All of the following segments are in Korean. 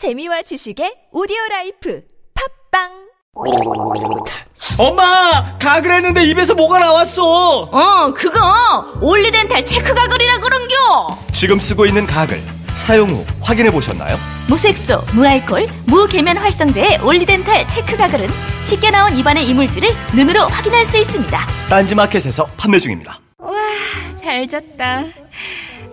재미와 지식의 오디오라이프 팟빵. 엄마! 가글 했는데 입에서 뭐가 나왔어? 그거! 올리덴 달 체크 가글이라 그런겨! 지금 쓰고 있는 가글, 사용 후 확인해보셨나요? 무색소, 무알콜, 무계면 활성제의 올리덴 달 체크 가글은 쉽게 나온 입안의 이물질을 눈으로 확인할 수 있습니다. 딴지마켓에서 판매 중입니다. 와, 잘 잤다.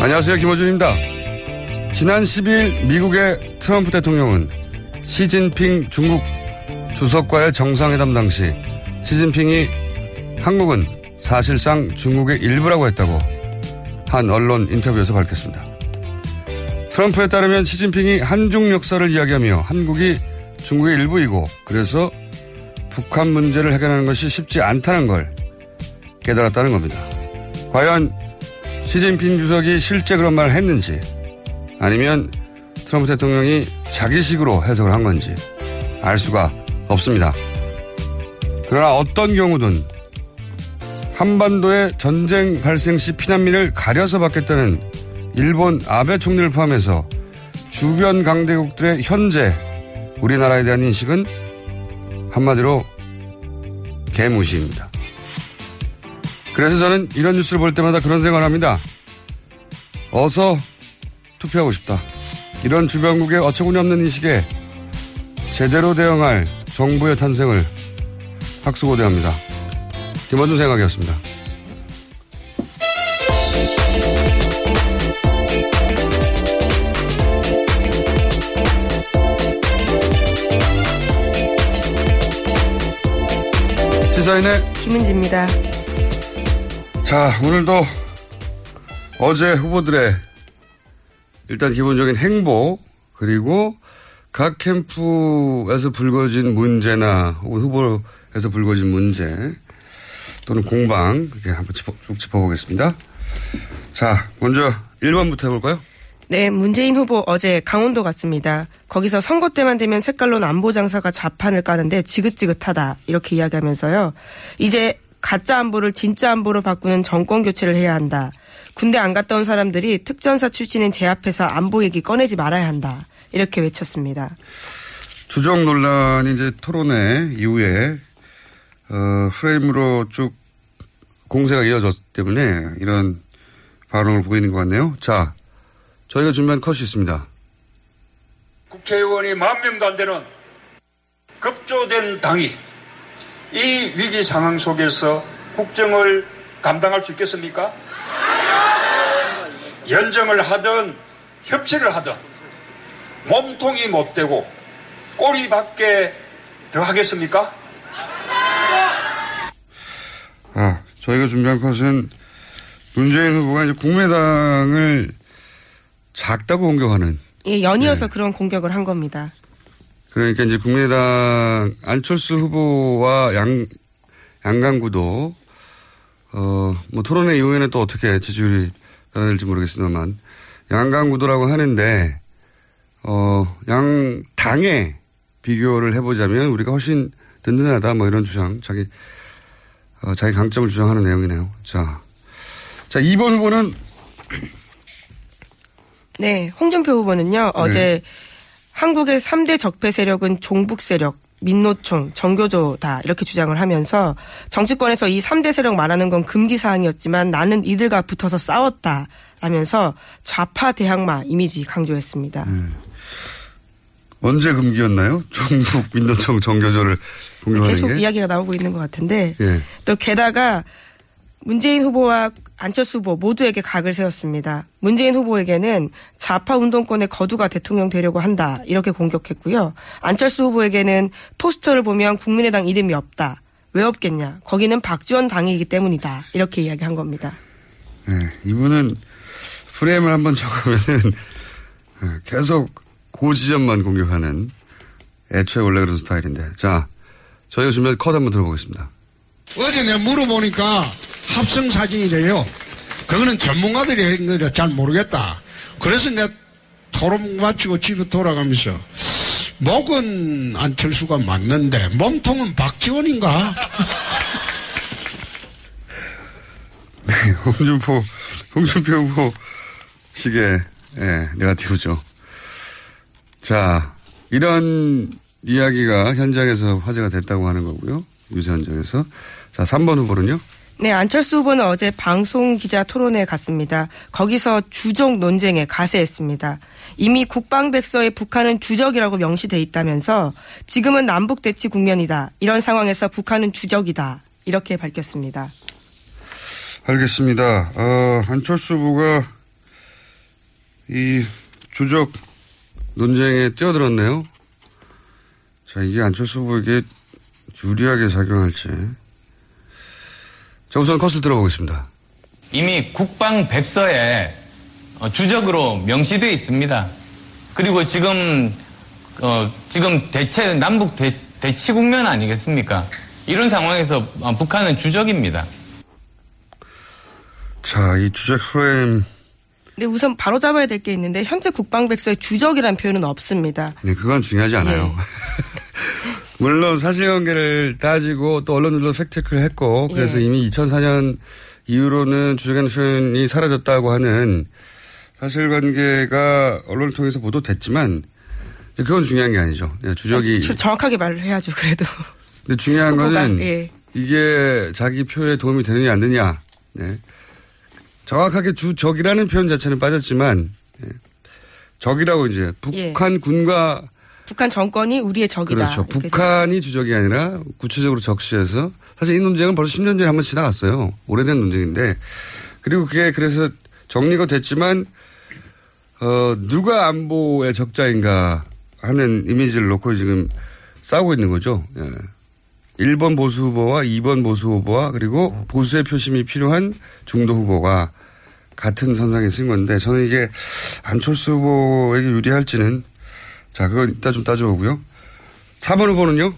안녕하세요, 김원준입니다. 지난 10일 미국의 트럼프 대통령은 시진핑 중국 주석과의 정상회담 당시 시진핑이 한국은 사실상 중국의 일부라고 했다고 한 언론 인터뷰에서 밝혔습니다. 트럼프에 따르면 시진핑이 한중 역사를 이야기하며 한국이 중국의 일부이고 그래서 북한 문제를 해결하는 것이 쉽지 않다는 걸 깨달았다는 겁니다. 과연 시진핑 주석이 실제 그런 말을 했는지 아니면 트럼프 대통령이 자기식으로 해석을 한 건지 알 수가 없습니다. 그러나 어떤 경우든 한반도에 전쟁 발생 시 피난민을 가려서 받겠다는 일본 아베 총리를 포함해서 주변 강대국들의 현재 우리나라에 대한 인식은 한마디로 개무시입니다. 그래서 저는 이런 뉴스를 볼 때마다 그런 생각을 합니다. 어서 투표하고 싶다. 이런 주변국의 어처구니없는 인식에 제대로 대응할 정부의 탄생을 학수고대합니다. 김원준 생각이었습니다. 시사인의 김은지입니다. 자, 오늘도 어제 후보들의 일단 기본적인 행보 그리고 각 캠프에서 불거진 문제나 혹은 후보에서 불거진 문제 또는 공방 이렇게 한번 쭉 짚어보겠습니다. 자, 먼저 1번부터 해볼까요? 네, 문재인 후보 어제 강원도 갔습니다. 거기서 선거 때만 되면 색깔론 안보 장사가 좌판을 까는데 지긋지긋하다 이렇게 이야기하면서요. 이제 가짜 안보를 진짜 안보로 바꾸는 정권 교체를 해야 한다. 군대 안 갔다 온 사람들이 특전사 출신인 제 앞에서 안보 얘기 꺼내지 말아야 한다. 이렇게 외쳤습니다. 주정 논란이 이제 토론회 이후에 프레임으로 쭉 공세가 이어졌기 때문에 이런 발언을 보고 있는 것 같네요. 자, 저희가 준비한 컷이 있습니다. 국회의원이 10,000명도 안 되는 급조된 당이 이 위기 상황 속에서 국정을 감당할 수 있겠습니까? 연정을 하든 협치를 하든 몸통이 못 되고 꼬리밖에 더 하겠습니까? 저희가 준비한 것은 문재인 후보가 이제 국민의당을 작다고 공격하는. 예, 연이어서 네. 그런 공격을 한 겁니다. 그러니까 이제 국민의당 안철수 후보와 양강구도 뭐 토론회 이후에는 또 어떻게 지지율이 변화될지 모르겠습니다만 양강구도라고 하는데 양 당에 비교를 해보자면 우리가 훨씬 든든하다 뭐 이런 주장 자기 강점을 주장하는 내용이네요. 자 2번 후보는 네 홍준표 후보는요 네. 어제 한국의 3대 적폐 세력은 종북 세력, 민노총, 정교조다 이렇게 주장을 하면서 정치권에서 이 3대 세력 말하는 건 금기 사항이었지만 나는 이들과 붙어서 싸웠다 라면서 좌파 대항마 이미지 강조했습니다. 언제 금기였나요? 종북, 민노총, 정교조를 공격하는 게? 계속 이야기가 나오고 있는 것 같은데 예. 또 게다가 문재인 후보와 안철수 후보 모두에게 각을 세웠습니다. 문재인 후보에게는 좌파 운동권의 거두가 대통령 되려고 한다 이렇게 공격했고요. 안철수 후보에게는 포스터를 보면 국민의당 이름이 없다. 왜 없겠냐. 거기는 박지원 당이기 때문이다. 이렇게 이야기한 겁니다. 네, 이분은 프레임을 한번 정하면은 계속 그 지점만 공격하는 애초에 원래 그런 스타일인데. 자, 저희가 준비한 컷 한번 들어보겠습니다. 어제 내가 물어보니까 합성사진이래요. 그거는 전문가들이 한 거라 잘 모르겠다. 그래서 내가 토론 마치고 집에 돌아가면서 목은 안철수가 맞는데 몸통은 박지원인가? 네, 홍준표 후보 시계 네, 네거티브죠. 자, 이런 이야기가 현장에서 화제가 됐다고 하는 거고요. 유세 현장에서. 자, 3번 후보는요? 네, 안철수 후보는 어제 방송기자 토론회에 갔습니다. 거기서 주적 논쟁에 가세했습니다. 이미 국방백서에 북한은 주적이라고 명시돼 있다면서 지금은 남북 대치 국면이다. 이런 상황에서 북한은 주적이다. 이렇게 밝혔습니다. 알겠습니다. 안철수 후보가 이 주적 논쟁에 뛰어들었네요. 자, 이게 안철수 후보에게 유리하게 작용할지. 자, 우선 컷을 들어보겠습니다. 이미 국방백서에 주적으로 명시되어 있습니다. 그리고 지금 대체 남북 대치 국면 아니겠습니까? 이런 상황에서 북한은 주적입니다. 자, 이 주적 프레임. 네, 우선 바로 잡아야 될 게 있는데 현재 국방백서에 주적이라는 표현은 없습니다. 네, 그건 중요하지 않아요. 네. 물론 사실관계를 따지고 또 언론들도 팩트체크를 했고 그래서 예. 이미 2004년 이후로는 주적이라는 표현이 사라졌다고 하는 사실관계가 언론을 통해서 보도됐지만 그건 중요한 게 아니죠. 주적이. 정확하게 말을 해야죠. 그래도. 근데 중요한 거는 예. 이게 자기 표에 도움이 되느냐 안 되느냐. 네. 정확하게 주적이라는 표현 자체는 빠졌지만 예. 적이라고 이제 북한 예. 군과 북한 정권이 우리의 적이다. 그렇죠. 북한이 주적이 아니라 구체적으로 적시해서 사실 이 논쟁은 벌써 10년 전에 한번 지나갔어요. 오래된 논쟁인데 그리고 그게 그래서 정리가 됐지만 누가 안보의 적자인가 하는 이미지를 놓고 지금 싸우고 있는 거죠. 예. 1번 보수 후보와 2번 보수 후보와 그리고 보수의 표심이 필요한 중도 후보가 같은 선상에 쓴 건데 저는 이게 안철수 후보에게 유리할지는 자, 그건 이따 좀 따져오고요. 4번 후보는요?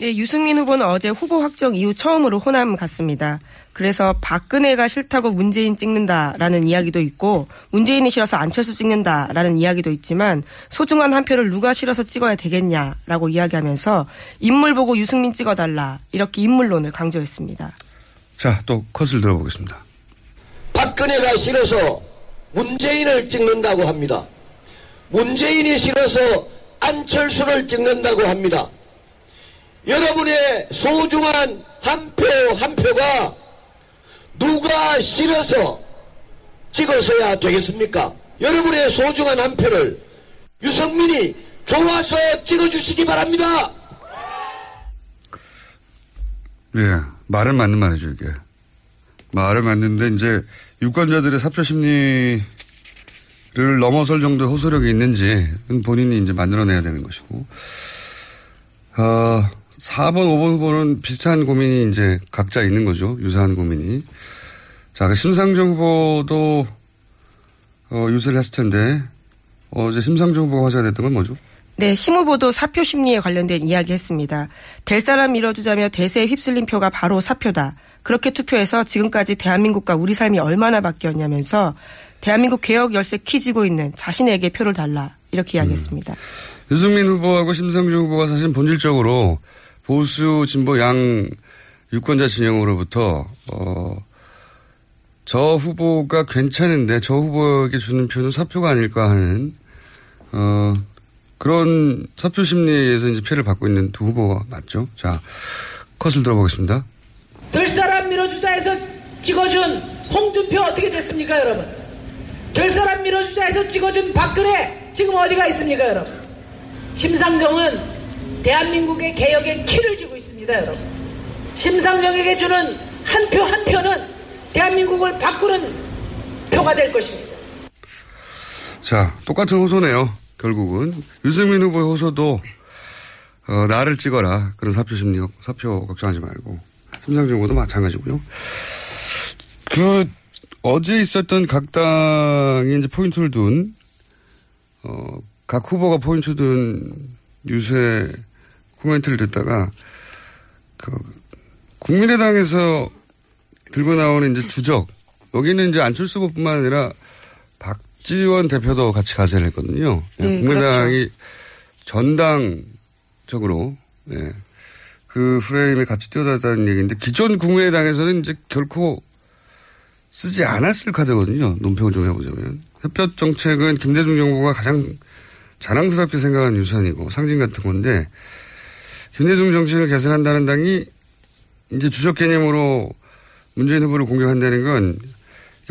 네, 유승민 후보는 어제 후보 확정 이후 처음으로 호남 갔습니다. 그래서 박근혜가 싫다고 문재인 찍는다라는 이야기도 있고 문재인이 싫어서 안철수 찍는다라는 이야기도 있지만 소중한 한 표를 누가 싫어서 찍어야 되겠냐라고 이야기하면서 인물 보고 유승민 찍어달라 이렇게 인물론을 강조했습니다. 자, 또 컷을 들어보겠습니다. 박근혜가 싫어서 문재인을 찍는다고 합니다. 문재인이 싫어서 안철수를 찍는다고 합니다. 여러분의 소중한 한 표 한 표가 누가 싫어서 찍었어야 되겠습니까? 여러분의 소중한 한 표를 유승민이 좋아서 찍어주시기 바랍니다. 예, 말은 맞는 말이죠, 이게. 말은 맞는데 이제 유권자들의 사표 심리 를 넘어설 정도의 호소력이 있는지 본인이 이제 만들어내야 되는 것이고 4번, 5번 후보는 비슷한 고민이 이제 각자 있는 거죠. 유사한 고민이. 자, 심상정 후보도 유세를 했을 텐데 어제 심상정 후보가 화제가 됐던 건 뭐죠? 네, 심 후보도 사표 심리에 관련된 이야기 했습니다. 될 사람 밀어주자며 대세에 휩쓸린 표가 바로 사표다. 그렇게 투표해서 지금까지 대한민국과 우리 삶이 얼마나 바뀌었냐면서 대한민국 개혁 열쇠 키지고 있는 자신에게 표를 달라. 이렇게 이야기했습니다. 유승민 후보하고 심상정 후보가 사실 본질적으로 보수 진보 양 유권자 진영으로부터 저 후보가 괜찮은데 저 후보에게 주는 표는 사표가 아닐까 하는 그런 사표 심리에서 이제 피해를 받고 있는 두 후보가 맞죠. 자, 컷을 들어보겠습니다. 될 사람 밀어주자에서 찍어준 홍준표 어떻게 됐습니까, 여러분? 될 사람 밀어주자에서 찍어준 박근혜 지금 어디가 있습니까, 여러분? 심상정은 대한민국의 개혁의 키를 쥐고 있습니다, 여러분. 심상정에게 주는 한 표 한 표는 대한민국을 바꾸는 표가 될 것입니다. 자, 똑같은 호소네요. 결국은 유승민 후보의 호소도 나를 찍어라. 그런 사표 심리, 사표 걱정하지 말고. 심상정 후보도 마찬가지고요. 어제 있었던 각 당이 이제 포인트를 둔 각 후보가 포인트 둔 유세 코멘트를 듣다가 국민의당에서 들고 나오는 이제 주적. 여기는 이제 안철수 후보뿐만 아니라 박지원 대표도 같이 가세를 했거든요. 네, 국민의당이 그렇죠. 전당적으로, 예. 그 프레임에 같이 뛰어들었다는 얘기인데 기존 국민의당에서는 이제 결코 쓰지 않았을 카드거든요. 논평을 좀 해보자면. 햇볕 정책은 김대중 정부가 가장 자랑스럽게 생각한 유산이고 상징 같은 건데 김대중 정신을 계승한다는 당이 이제 주적 개념으로 문재인 후보를 공격한다는 건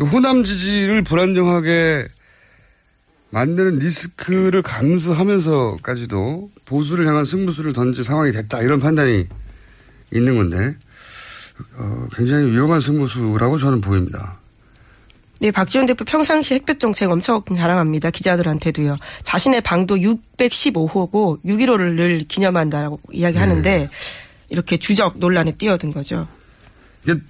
호남 지지를 불안정하게 만드는 리스크를 감수하면서까지도 보수를 향한 승부수를 던질 상황이 됐다. 이런 판단이 있는 건데 굉장히 위험한 승부수라고 저는 보입니다. 네, 박지원 대표 평상시 햇볕 정책 엄청 자랑합니다. 기자들한테도요. 자신의 방도 615호고 6.15를 늘 기념한다라고 이야기하는데 네. 이렇게 주적 논란에 뛰어든 거죠. 이게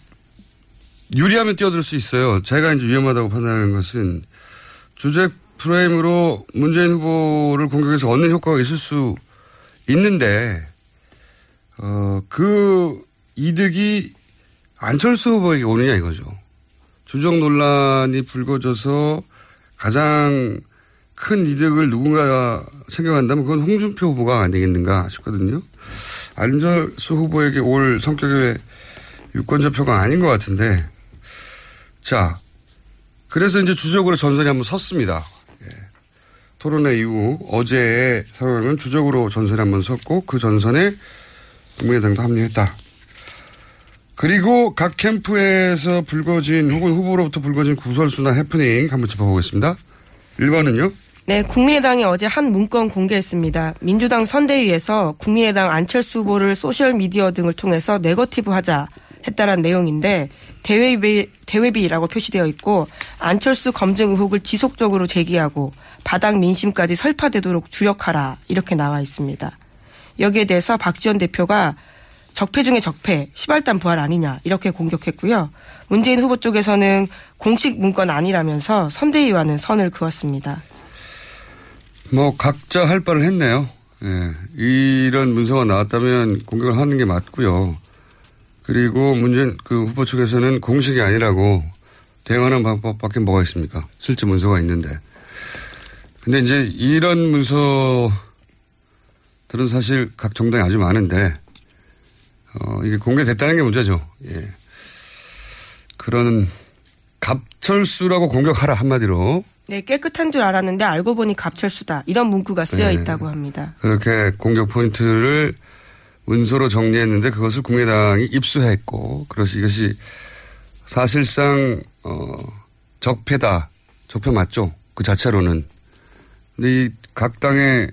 유리하면 뛰어들 수 있어요. 제가 이제 위험하다고 판단하는 것은 주제 프레임으로 문재인 후보를 공격해서 얻는 효과가 있을 수 있는데, 그 이득이 안철수 후보에게 오느냐 이거죠. 주적 논란이 불거져서 가장 큰 이득을 누군가 챙겨간다면 그건 홍준표 후보가 아니겠는가 싶거든요. 안철수 후보에게 올 성격의 유권자 표가 아닌 것 같은데, 자, 그래서 이제 주적으로 전선이 한번 섰습니다. 예. 토론회 이후 어제의 상황은 주적으로 전선이 한번 섰고 그 전선에 국민의당도 합류했다. 그리고 각 캠프에서 불거진 혹은 후보로부터 불거진 구설수나 해프닝 한번 짚어보겠습니다. 1번은요? 네, 국민의당이 어제 한 문건 공개했습니다. 민주당 선대위에서 국민의당 안철수 후보를 소셜미디어 등을 통해서 네거티브 하자. 했다란 내용인데 대외비라고 표시되어 있고 안철수 검증 의혹을 지속적으로 제기하고 바닥 민심까지 설파되도록 주력하라 이렇게 나와 있습니다. 여기에 대해서 박지원 대표가 적폐 중에 적폐, 시발단 부활 아니냐 이렇게 공격했고요. 문재인 후보 쪽에서는 공식 문건 아니라면서 선대위와는 선을 그었습니다. 뭐 각자 할 바를 했네요. 예, 이런 문서가 나왔다면 공격을 하는 게 맞고요. 그리고 문재인 그 후보 측에서는 공식이 아니라고 대응하는 방법밖에 뭐가 있습니까? 실제 문서가 있는데. 근데 이제 이런 문서들은 사실 각 정당이 아주 많은데, 이게 공개됐다는 게 문제죠. 예. 그런 갑철수라고 공격하라 한마디로. 네, 깨끗한 줄 알았는데 알고 보니 갑철수다. 이런 문구가 쓰여 있다고 합니다. 그렇게 공격 포인트를 문서로 정리했는데 그것을 국민의당이 입수했고, 그래서 이것이 사실상, 적폐다. 적폐 맞죠? 그 자체로는. 근데 이 각 당의,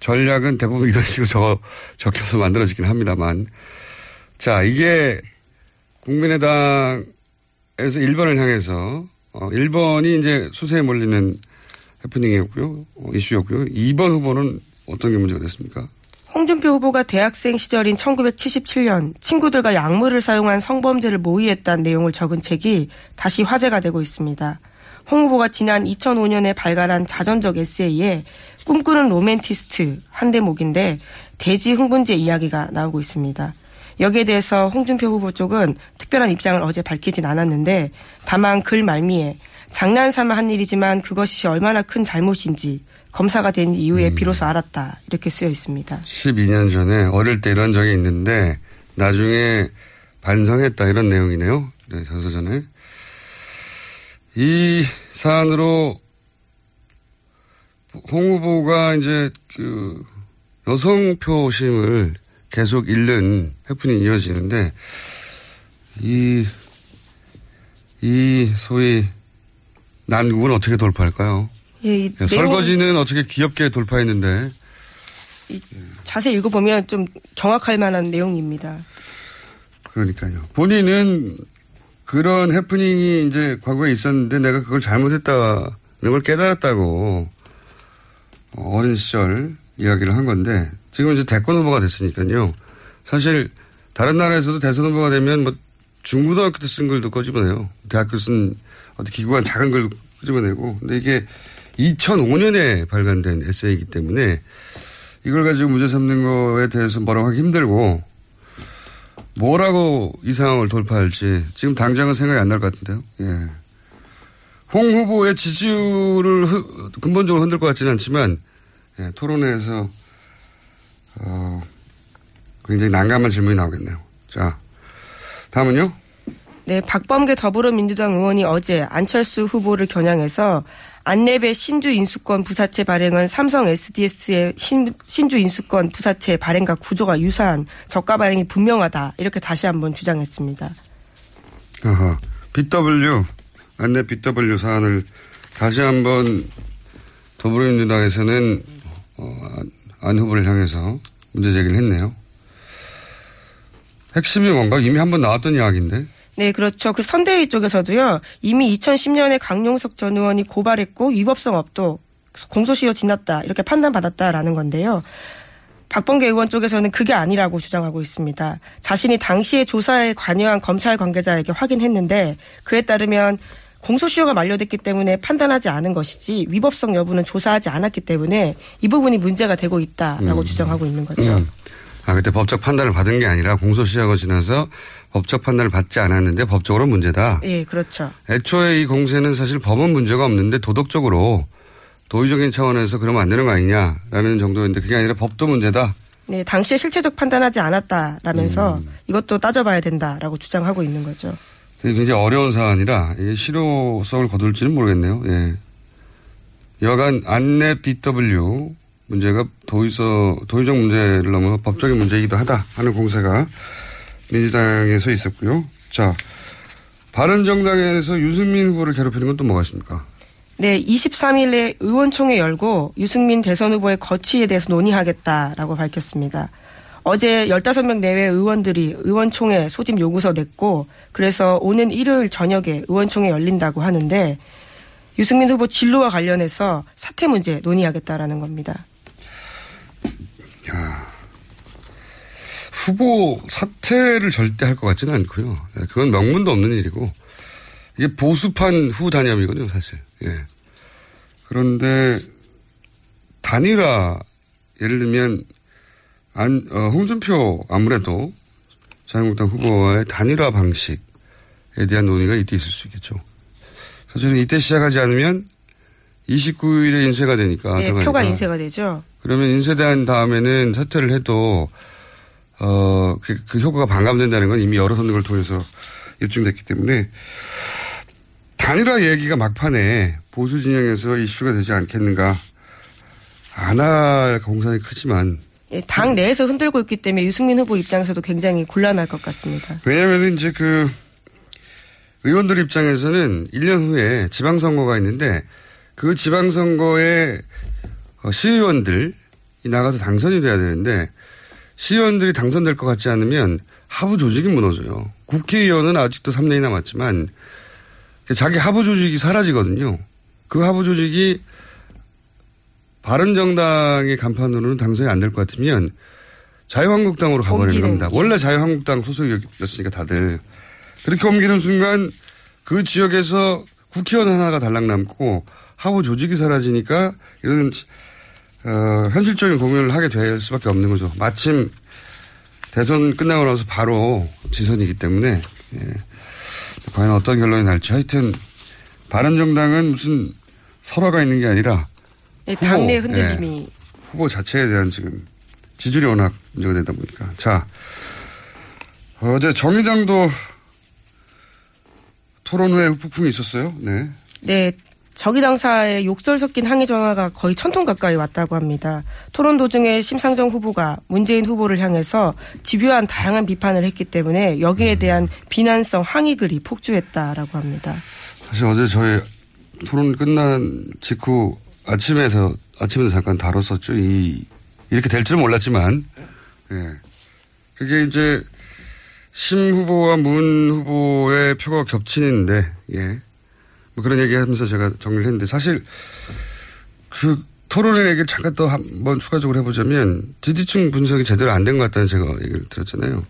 전략은 대부분 이런 식으로 적혀서 만들어지긴 합니다만. 자, 이게 국민의당에서 1번을 향해서, 1번이 이제 수세에 몰리는 해프닝이었고요. 이슈였고요. 2번 후보는 어떤 게 문제가 됐습니까? 홍준표 후보가 대학생 시절인 1977년 친구들과 약물을 사용한 성범죄를 모의했다는 내용을 적은 책이 다시 화제가 되고 있습니다. 홍 후보가 지난 2005년에 발간한 자전적 에세이에 꿈꾸는 로맨티스트 한 대목인데 대지 흥분제 이야기가 나오고 있습니다. 여기에 대해서 홍준표 후보 쪽은 특별한 입장을 어제 밝히진 않았는데 다만 글 말미에 장난삼아 한 일이지만 그것이 얼마나 큰 잘못인지 검사가 된 이후에 비로소 알았다 이렇게 쓰여 있습니다. 12년 전에 어릴 때 이런 적이 있는데 나중에 반성했다 이런 내용이네요. 네, 저서전에. 이 사안으로 홍 후보가 이제 그 여성 표심을 계속 잃는 해프닝이 이어지는데 이 소위 난국은 어떻게 돌파할까요? 예, 이 설거지는 어떻게 귀엽게 돌파했는데 자세히 읽어보면 좀 경악할 만한 내용입니다. 그러니까요. 본인은 그런 해프닝이 이제 과거에 있었는데 내가 그걸 잘못했다는 걸 깨달았다고 어린 시절 이야기를 한 건데 지금 이제 대권 후보가 됐으니까요. 사실 다른 나라에서도 대선 후보가 되면 뭐 중고등학교 때 쓴 글도 꺼집어내요. 대학교 쓴 어떤 기구한 작은 글 꺼집어내고. 근데 이게 2005년에 발간된 에세이이기 때문에 이걸 가지고 문제 삼는 거에 대해서 뭐라고 하기 힘들고 뭐라고 이 상황을 돌파할지 지금 당장은 생각이 안 날 것 같은데요. 예. 홍 후보의 지지율을 근본적으로 흔들 것 같지는 않지만 예, 토론회에서 굉장히 난감한 질문이 나오겠네요. 자, 다음은요. 네, 박범계 더불어민주당 의원이 어제 안철수 후보를 겨냥해서 안랩의 신주 인수권 부사채 발행은 삼성 SDS의 신주 인수권 부사채 발행과 구조가 유사한 저가 발행이 분명하다 이렇게 다시 한번 주장했습니다. 아하, BW 안랩 BW 사안을 다시 한번 더불어민주당에서는 안 후보를 향해서 문제 제기를 했네요. 핵심이 뭔가 이미 한번 나왔던 이야기인데. 네, 그렇죠. 그 선대위 쪽에서도요. 이미 2010년에 강용석 전 의원이 고발했고 위법성 없도 공소시효 지났다 이렇게 판단받았다라는 건데요. 박범계 의원 쪽에서는 그게 아니라고 주장하고 있습니다. 자신이 당시의 조사에 관여한 검찰 관계자에게 확인했는데 그에 따르면 공소시효가 만료됐기 때문에 판단하지 않은 것이지 위법성 여부는 조사하지 않았기 때문에 이 부분이 문제가 되고 있다라고 주장하고 있는 거죠. 아, 그때 법적 판단을 받은 게 아니라 공소시효가 지나서 법적 판단을 받지 않았는데 법적으로 문제다. 예, 그렇죠. 애초에 이 공세는 사실 법은 문제가 없는데 도덕적으로 도의적인 차원에서 그러면 안 되는 거 아니냐라는 정도인데 그게 아니라 법도 문제다. 네, 당시에 실체적 판단하지 않았다라면서 이것도 따져봐야 된다라고 주장하고 있는 거죠. 굉장히 어려운 사안이라 실효성을 거둘지는 모르겠네요. 예. 여간 안내 BW 문제가 도의적 문제를 넘어 법적인 문제이기도 하다 하는 공세가 민주당에서 있었고요. 자, 바른정당에서 유승민 후보를 괴롭히는 건 또 뭐가 있습니까? 네, 23일에 의원총회 열고 유승민 대선 후보의 거취에 대해서 논의하겠다라고 밝혔습니다. 어제 15명 내외 의원들이 의원총회 소집 요구서 냈고 그래서 오는 일요일 저녁에 의원총회 열린다고 하는데 유승민 후보 진로와 관련해서 사퇴 문제 논의하겠다라는 겁니다. 야, 후보 사퇴를 절대 할 것 같지는 않고요. 그건 명분도 없는 일이고 이게 보수판 후 단념이거든요, 사실. 예. 그런데 단일화 예를 들면 홍준표 아무래도 자유한국당 후보와의 단일화 방식에 대한 논의가 이때 있을 수 있겠죠. 사실은 이때 시작하지 않으면 29일에 인쇄가 되니까. 네, 표가 인쇄가 되죠. 그러면 인쇄된 다음에는 사퇴를 해도 그 효과가 반감된다는 건 이미 여러 선거를 통해서 입증됐기 때문에 단일화 얘기가 막판에 보수 진영에서 이슈가 되지 않겠는가. 안 할 공산이 크지만. 예, 당 내에서 흔들고 있기 때문에 유승민 후보 입장에서도 굉장히 곤란할 것 같습니다. 왜냐하면 이제 그 의원들 입장에서는 1년 후에 지방선거가 있는데 그 지방선거에 시의원들이 나가서 당선이 돼야 되는데 시의원들이 당선될 것 같지 않으면 하부 조직이 무너져요. 국회의원은 아직도 3년이 남았지만 자기 하부 조직이 사라지거든요. 그 하부 조직이 바른정당의 간판으로는 당선이 안 될 것 같으면 자유한국당으로 가버리는 겁니다. 원래 자유한국당 소속이었으니까 다들. 그렇게 옮기는 순간 그 지역에서 국회의원 하나가 달랑 남고 하부 조직이 사라지니까 이런 현실적인 고민을 하게 될 수밖에 없는 거죠. 마침 대선 끝나고 나서 바로 지선이기 때문에 예. 과연 어떤 결론이 날지 하여튼 바른정당은 무슨 설화가 있는 게 아니라 네, 후보, 당내 흔들림이 예. 후보 자체에 대한 지금 지지율이 워낙 문제가 되다 보니까 자 어제 정의당도 토론 후에 후폭풍이 있었어요. 네. 네. 정의당사의 욕설 섞인 항의 전화가 거의 1000통 가까이 왔다고 합니다. 토론 도중에 심상정 후보가 문재인 후보를 향해서 집요한 다양한 비판을 했기 때문에 여기에 대한 비난성 항의글이 폭주했다라고 합니다. 사실 어제 저희 토론 끝난 직후 아침에도 잠깐 다뤘었죠. 이렇게 될 줄은 몰랐지만 예. 그게 이제 심 후보와 문 후보의 표가 겹치는데 예. 뭐 그런 얘기하면서 제가 정리를 했는데 사실 그 토론의 얘기를 잠깐 또 한번 추가적으로 해보자면 지지층 분석이 제대로 안 된 것 같다는 제가 얘기를 들었잖아요.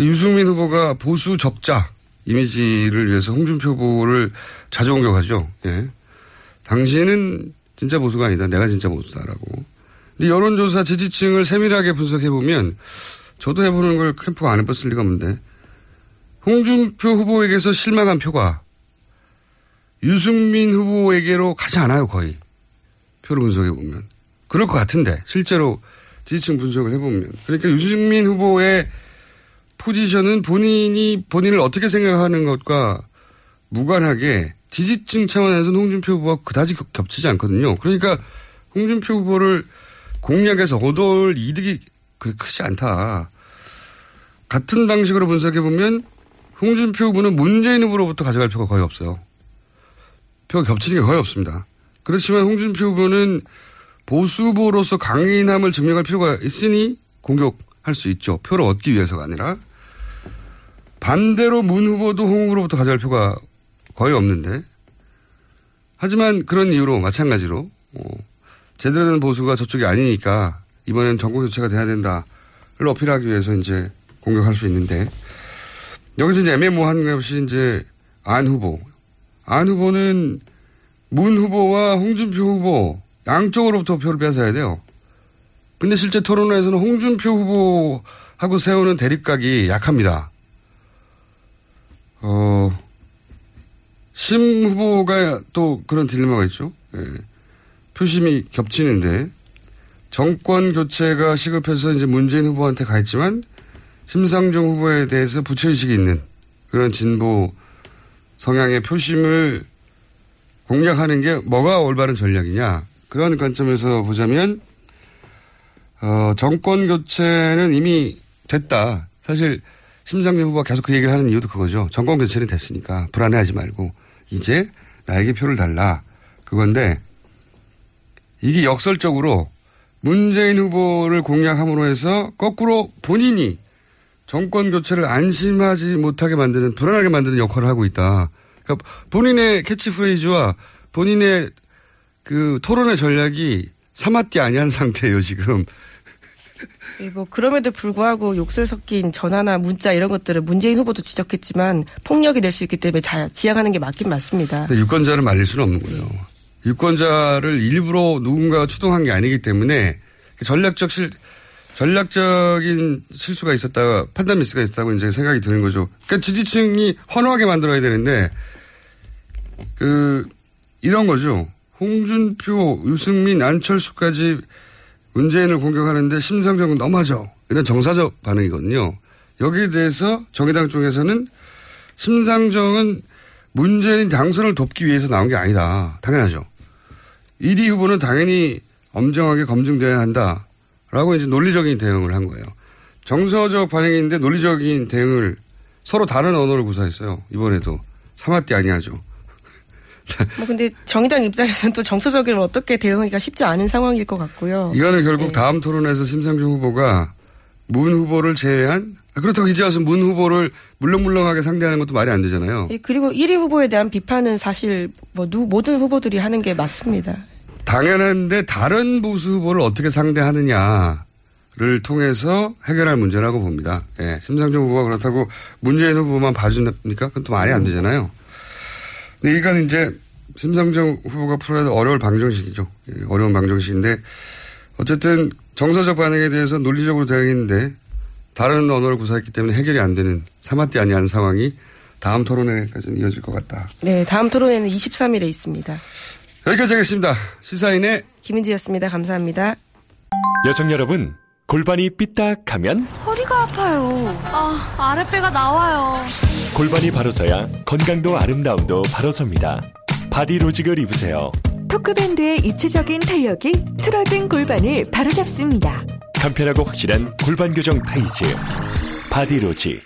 유승민 후보가 보수 적자 이미지를 위해서 홍준표 후보를 자주 공격하죠. 예. 당신은 진짜 보수가 아니다. 내가 진짜 보수다라고. 근데 여론조사 지지층을 세밀하게 분석해보면 저도 해보는 걸 캠프가 안 해봤을 리가 없는데 홍준표 후보에게서 실망한 표가 유승민 후보에게로 가지 않아요 거의. 표를 분석해보면. 그럴 것 같은데 실제로 지지층 분석을 해보면. 그러니까 유승민 후보의 포지션은 본인을 어떻게 생각하는 것과 무관하게 지지층 차원에서는 홍준표 후보와 그다지 겹치지 않거든요. 그러니까 홍준표 후보를 공략해서 얻을 이득이 그렇게 크지 않다. 같은 방식으로 분석해보면 홍준표 후보는 문재인 후보로부터 가져갈 표가 거의 없어요. 표가 겹치는 게 거의 없습니다. 그렇지만 홍준표 후보는 보수 후보로서 강인함을 증명할 필요가 있으니 공격할 수 있죠. 표를 얻기 위해서가 아니라. 반대로 문 후보도 홍 후보로부터 가져갈 표가 거의 없는데. 하지만 그런 이유로 마찬가지로 제대로 된 보수가 저쪽이 아니니까 이번엔 정권 교체가 돼야 된다를 어필하기 위해서 이제 공격할 수 있는데 여기서 이제 애매모호한 것이 이제 안 후보는 문 후보와 홍준표 후보 양쪽으로부터 표를 뺏어야 돼요. 근데 실제 토론회에서는 홍준표 후보하고 세우는 대립각이 약합니다. 심 후보가 또 그런 딜레마가 있죠. 예. 표심이 겹치는데. 정권 교체가 시급해서 이제 문재인 후보한테 가 있지만 심상정 후보에 대해서 부처의식이 있는 그런 진보 성향의 표심을 공략하는 게 뭐가 올바른 전략이냐. 그런 관점에서 보자면 정권 교체는 이미 됐다. 사실 심상정 후보가 계속 그 얘기를 하는 이유도 그거죠. 정권 교체는 됐으니까 불안해하지 말고 이제 나에게 표를 달라. 그건데 이게 역설적으로 문재인 후보를 공략함으로 해서 거꾸로 본인이 정권 교체를 안심하지 못하게 만드는 불안하게 만드는 역할을 하고 있다. 그러니까 본인의 캐치프레이즈와 본인의 그 토론의 전략이 사마띠 아니한 상태예요 지금. 뭐 그럼에도 불구하고 욕설 섞인 전화나 문자 이런 것들은 문재인 후보도 지적했지만 폭력이 될 수 있기 때문에 지양하는 게 맞긴 맞습니다. 유권자를 말릴 수는 없는 거예요. 유권자를 일부러 누군가가 추동한 게 아니기 때문에 전략적인 실수가 있었다, 판단 미스가 있었다고 이제 생각이 드는 거죠. 그러니까 지지층이 환호하게 만들어야 되는데, 이런 거죠. 홍준표, 유승민, 안철수까지 문재인을 공격하는데 심상정은 너무하죠. 이런 정사적 반응이거든요. 여기에 대해서 정의당 쪽에서는 심상정은 문재인 당선을 돕기 위해서 나온 게 아니다. 당연하죠. 1위 후보는 당연히 엄정하게 검증되어야 한다라고 이제 논리적인 대응을 한 거예요. 정서적 반응인데 논리적인 대응을 서로 다른 언어를 구사했어요. 이번에도. 사마띠 아니하죠. 뭐 근데 정의당 입장에서는 또 정서적으로 어떻게 대응하기가 쉽지 않은 상황일 것 같고요. 이거는 결국 네. 다음 토론에서 심상정 후보가 문 후보를 제외한 그렇다고 이제 와서 문 후보를 물렁물렁하게 상대하는 것도 말이 안 되잖아요. 그리고 1위 후보에 대한 비판은 사실 모든 후보들이 하는 게 맞습니다. 당연한데 다른 보수 후보를 어떻게 상대하느냐를 를 통해서 해결할 문제라고 봅니다. 예. 심상정 후보가 그렇다고 문재인 후보만 봐준답니까? 그건 또 말이 안 되잖아요. 근데 이건 이제 심상정 후보가 풀어야 될 어려운 방정식이죠. 예, 어려운 방정식인데 어쨌든 정서적 반응에 대해서 논리적으로 대응했는데 다른 언어를 구사했기 때문에 해결이 안 되는 사마띠 아니한 상황이 다음 토론회까지는 이어질 것 같다. 네. 다음 토론회는 23일에 있습니다. 여기까지 하겠습니다. 시사인의 김은지였습니다. 감사합니다. 여성 여러분. 골반이 삐딱하면 허리가 아파요. 아, 아랫배가 나와요. 골반이 바로서야 건강도 아름다움도 바로섭니다. 바디로직을 입으세요. 토크밴드의 입체적인 탄력이 틀어진 골반을 바로잡습니다. 간편하고 확실한 골반 교정 타이즈 바디로직.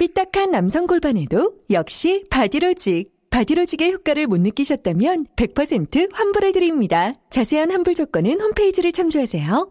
삐딱한 남성 골반에도 역시 바디로직. 바디로직의 효과를 못 느끼셨다면 100% 환불해드립니다. 자세한 환불 조건은 홈페이지를 참조하세요.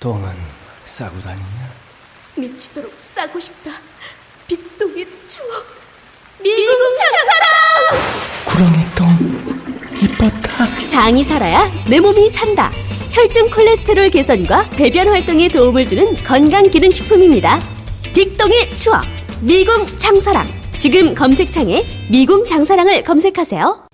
똥은 싸고 다니냐? 미치도록 싸고 싶다. 빅똥의 추억. 미궁 장사랑! 구렁이 똥, 이뻤다. 장이 살아야 내 몸이 산다. 혈중 콜레스테롤 개선과 배변 활동에 도움을 주는 건강기능식품입니다. 빅똥의 추억, 미궁 장사랑. 지금 검색창에 미궁 장사랑을 검색하세요.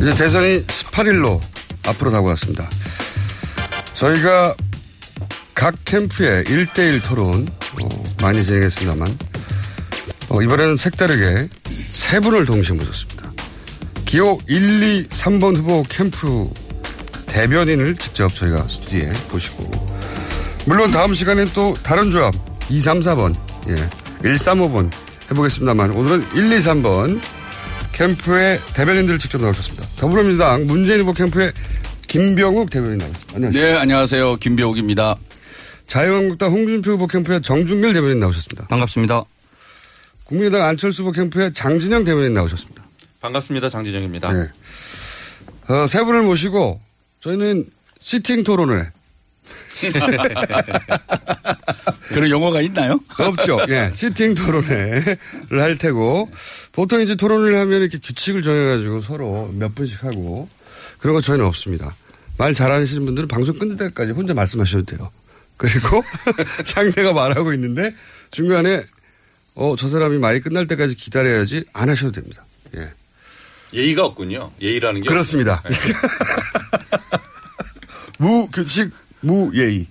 이제 대선이 18일로 앞으로 다가왔습니다. 저희가 각 캠프의 1대1 토론 많이 진행했습니다만 이번에는 색다르게 세 분을 동시에 모셨습니다. 기호 1, 2, 3번 후보 캠프 대변인을 직접 저희가 스튜디오에 보시고 물론 다음 시간엔 또 다른 조합 2, 3, 4번, 예, 1, 3, 5번 해보겠습니다만 오늘은 1, 2, 3번 캠프의 대변인들 직접 나오셨습니다. 더불어민주당 문재인 후보 캠프의 김병욱 대변인 나오셨습니다. 안녕하세요. 네, 안녕하세요. 김병욱입니다. 자유한국당 홍준표 후보 캠프의 정준길 대변인 나오셨습니다. 반갑습니다. 국민의당 안철수 후보 캠프의 장진영 대변인 나오셨습니다. 반갑습니다. 장진영입니다. 네. 세 분을 모시고 저희는 시팅 토론을. 그런 용어가 있나요? 없죠. 예, 시팅 토론회를 할 테고 보통 이제 토론을 하면 이렇게 규칙을 정해가지고 서로 몇 분씩 하고 그런 거 저희는 없습니다. 말 잘하시는 분들은 방송 끝날 때까지 혼자 말씀하셔도 돼요. 그리고 상대가 말하고 있는데 중간에 저 사람이 말이 끝날 때까지 기다려야지 안 하셔도 됩니다. 예. 예의가 없군요. 예의라는 게 그렇습니다. 무규칙 무예의.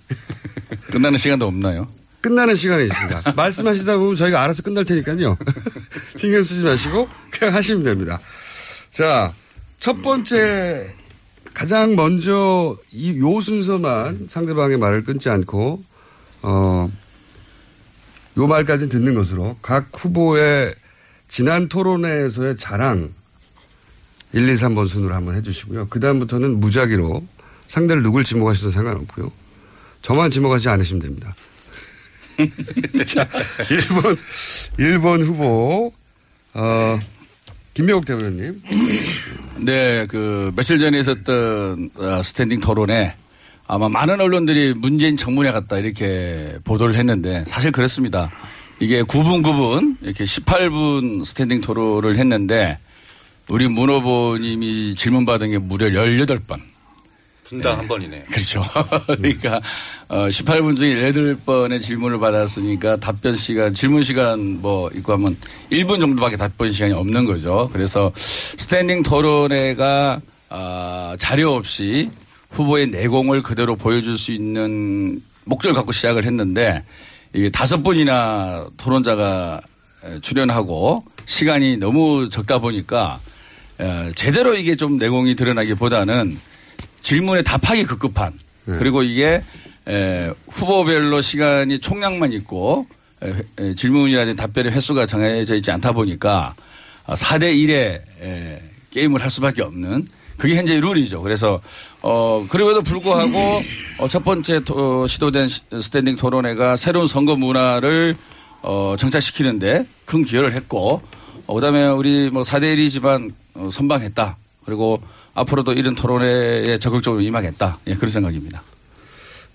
끝나는 시간도 없나요? 끝나는 시간이 있습니다. 말씀하시다 보면 저희가 알아서 끝날 테니까요. 신경 쓰지 마시고 그냥 하시면 됩니다. 자, 첫 번째 가장 먼저 요 순서만 상대방의 말을 끊지 않고 요 말까지 듣는 것으로 각 후보의 지난 토론회에서의 자랑 1, 2, 3번 순으로 한번 해주시고요. 그다음부터는 무작위로 상대를 누굴 지목하셔도 상관없고요. 저만 지목하지 않으시면 됩니다. 자, 1번 후보, 김병욱 대변인님. 네, 며칠 전에 있었던 스탠딩 토론에 아마 많은 언론들이 문재인 청문회 같다 이렇게 보도를 했는데 사실 그렇습니다. 이게 9분 이렇게 18분 스탠딩 토론을 했는데 우리 문 후보님이 질문 받은 게 무려 18번. 분당 네. 한 번이네요. 그렇죠. 그러니까 18분 중에 8번의 질문을 받았으니까 답변 시간, 질문 시간 뭐 있고 하면 1분 정도밖에 답변 시간이 없는 거죠. 그래서 스탠딩 토론회가 자료 없이 후보의 내공을 그대로 보여줄 수 있는 목적을 갖고 시작을 했는데 이게 5분이나 토론자가 출연하고 시간이 너무 적다 보니까 제대로 이게 좀 내공이 드러나기보다는 질문에 답하기 급급한 그리고 이게 후보별로 시간이 총량만 있고 질문이라든지 답변의 횟수가 정해져 있지 않다 보니까 4대 1의 게임을 할 수밖에 없는 그게 현재의 룰이죠. 그래서 그럼에도 불구하고 첫 번째 시도된 스탠딩 토론회가 새로운 선거 문화를 정착시키는데 큰 기여를 했고 그다음에 우리 뭐 4대1이지만 선방했다. 그리고 앞으로도 이런 토론회에 적극적으로 임하겠다. 예, 그런 생각입니다.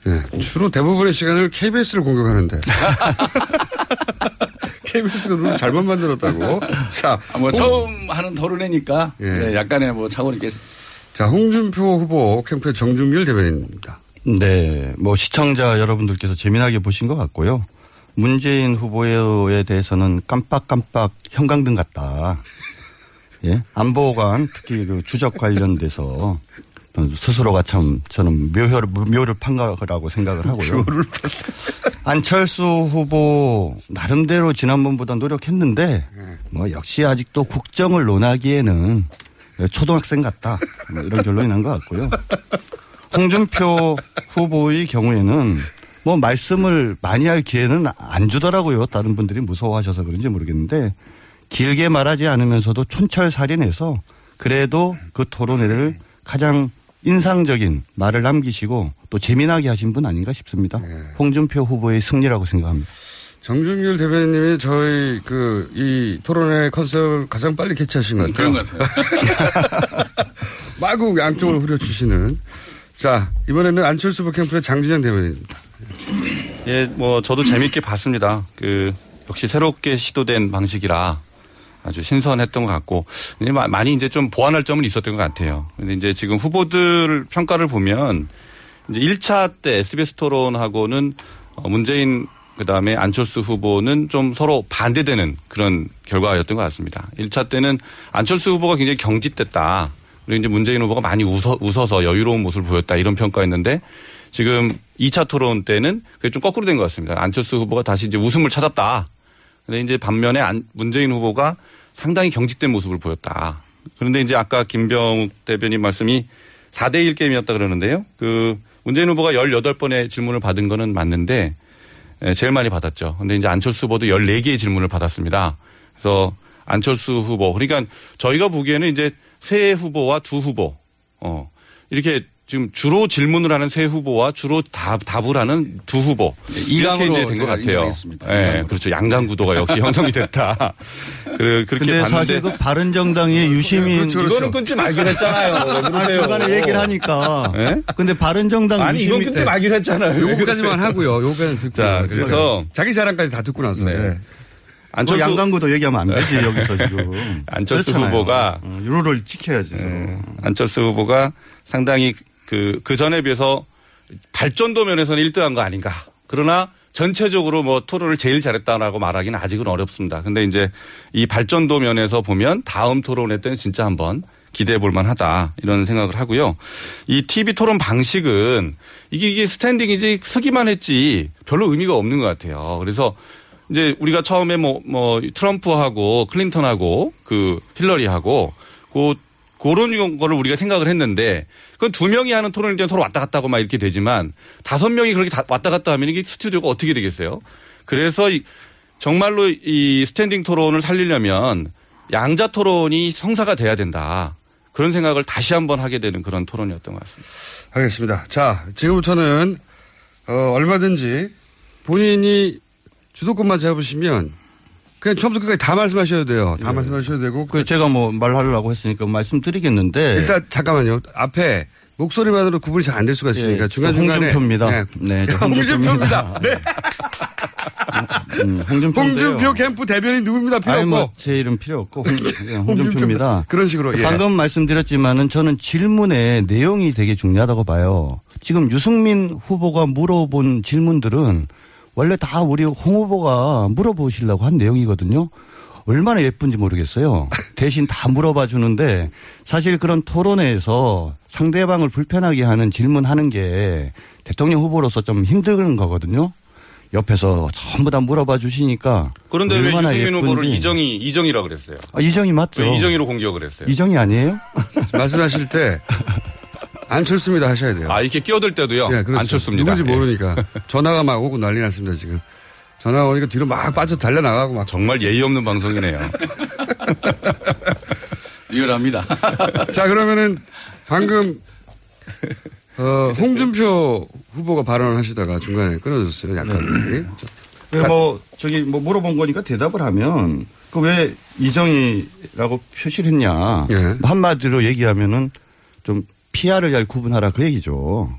네, 주로 대부분의 시간을 KBS를 공격하는데. KBS가 룰을 잘못 만들었다고. 자, 처음 하는 토론회니까 예. 약간의 뭐 차원이 있겠습니다. 자, 홍준표 후보 캠프의 정준길 대변인입니다. 네, 뭐 시청자 여러분들께서 재미나게 보신 것 같고요. 문재인 후보에 대해서는 깜빡깜빡 형광등 같다. 예, 안보관 특히 그 주적 관련돼서 스스로가 참 저는 묘를 판가라고 생각을 하고요. 안철수 후보 나름대로 지난번보다 노력했는데 뭐 역시 아직도 국정을 논하기에는 초등학생 같다 뭐 이런 결론이 난 것 같고요. 홍준표 후보의 경우에는 뭐 말씀을 많이 할 기회는 안 주더라고요. 다른 분들이 무서워하셔서 그런지 모르겠는데 길게 말하지 않으면서도 촌철살인해서 그래도 그 토론회를 가장 인상적인 말을 남기시고 또 재미나게 하신 분 아닌가 싶습니다. 네. 홍준표 후보의 승리라고 생각합니다. 정준길 대변인님이 저희 이 토론회 컨셉을 가장 빨리 캐치하신 것 같아요. 그런 것 같아요. 마구 양쪽을 후려주시는. 자, 이번에는 안철수 후보 캠프의 장진영 대변인입니다. 예, 뭐 저도 재밌게 봤습니다. 역시 새롭게 시도된 방식이라. 아주 신선했던 것 같고 많이 이제 좀 보완할 점은 있었던 것 같아요. 근데 이제 지금 후보들 평가를 보면 이제 1차 때 SBS 토론하고는 문재인 그다음에 안철수 후보는 좀 서로 반대되는 그런 결과였던 것 같습니다. 1차 때는 안철수 후보가 굉장히 경직됐다. 그리고 이제 문재인 후보가 많이 웃어서 여유로운 모습을 보였다. 이런 평가였는데 지금 2차 토론 때는 그게 좀 거꾸로 된 것 같습니다. 안철수 후보가 다시 이제 웃음을 찾았다. 근데 이제 반면에 문재인 후보가 상당히 경직된 모습을 보였다. 그런데 이제 아까 김병욱 대변인 말씀이 4대1 게임이었다 그러는데요. 문재인 후보가 18번의 질문을 받은 거는 맞는데, 제일 많이 받았죠. 근데 이제 안철수 후보도 14개의 질문을 받았습니다. 그래서 안철수 후보, 그러니까 저희가 보기에는 이제 새 후보와 두 후보, 이렇게 지금 주로 질문을 하는 세 후보와 주로 답을 하는 두 후보. 이렇게 이제 된 것 같아요. 네, 그렇죠. 양강 구도가 역시 형성이 됐다. 그렇게 근데 사실 바른정당의 유시민. 그렇죠. 이거는 끊지 말기로 했잖아요. 초반에 얘기를 하니까. 네? 근데 바른정당 아니, 유시민. 이건 끊지 말기로 했잖아요. 요거까지만 하고요. 요거까지는 듣고. 자, 그래서. 자기 자랑까지 다 듣고 나서. 네. 안철수 양강구도 얘기하면 안 되지 여기서 지금. 안철수 그렇잖아요. 후보가 룰을 지켜야지. 네. 안철수 후보가 상당히 그 전에 비해서 발전도 면에서는 1등한 거 아닌가. 그러나 전체적으로 뭐 토론을 제일 잘했다라고 말하기는 아직은 어렵습니다. 근데 이제 이 발전도 면에서 보면 다음 토론회 때는 진짜 한번 기대해 볼 만하다 이런 생각을 하고요. 이 TV 토론 방식은 이게 스탠딩이지 서기만 했지 별로 의미가 없는 것 같아요. 그래서 이제 우리가 처음에 뭐 트럼프하고 클린턴하고 힐러리하고 그런 거를 우리가 생각을 했는데 그건 두 명이 하는 토론이 서로 왔다 갔다 하고 막 이렇게 되지만 다섯 명이 그렇게 다 왔다 갔다 하면 이게 스튜디오가 어떻게 되겠어요? 그래서 정말로 이 스탠딩 토론을 살리려면 양자 토론이 성사가 돼야 된다. 그런 생각을 다시 한번 하게 되는 그런 토론이었던 것 같습니다. 알겠습니다. 자, 지금부터는 얼마든지 본인이 주도권만 잡으시면 그냥 처음부터 끝까지 다 말씀하셔야 돼요. 다 예. 말씀하셔도 되고. 제가 뭐 말하려고 했으니까 말씀드리겠는데. 일단 잠깐만요. 앞에 목소리만으로 구분이 잘 안 될 수가 있으니까 예. 중간중간에. 홍준표입니다. 네. 네, 홍준표입니다. 네. 홍준표 캠프 대변인 누구입니다. 필요 없고. 뭐 제 이름 필요 없고 홍준표입니다. 그런 식으로. 예. 방금 말씀드렸지만은 저는 질문의 내용이 되게 중요하다고 봐요. 지금 유승민 후보가 물어본 질문들은 원래 다 우리 홍 후보가 물어보시려고 한 내용이거든요. 얼마나 예쁜지 모르겠어요. 대신 다 물어봐 주는데 사실 그런 토론회에서 상대방을 불편하게 하는 질문하는 게 대통령 후보로서 좀 힘든 거거든요. 옆에서 전부 다 물어봐 주시니까. 그런데 왜 유승민 후보를 이정이라고 그랬어요? 아, 이정이 맞죠. 왜 이정이로 공격을 했어요? 이정이 아니에요? 말씀하실 때. 안철수입니다 하셔야 돼요. 아, 이렇게 끼어들 때도요? 네, 그렇죠. 안철수입니다. 누군지 모르니까. 예. 전화가 막 오고 난리 났습니다, 지금. 전화가 오니까 뒤로 막 빠져 달려나가고 막. 정말 예의 없는 방송이네요. 리얼합니다. 자, 그러면은 방금 홍준표 후보가 발언을 하시다가 중간에 끊어졌어요. 약간. 네. 뭐 저기 뭐 물어본 거니까 대답을 하면 그 왜 이정희라고 표시를 했냐. 네. 한마디로 얘기하면은 좀 피아를 잘 구분하라 그 얘기죠.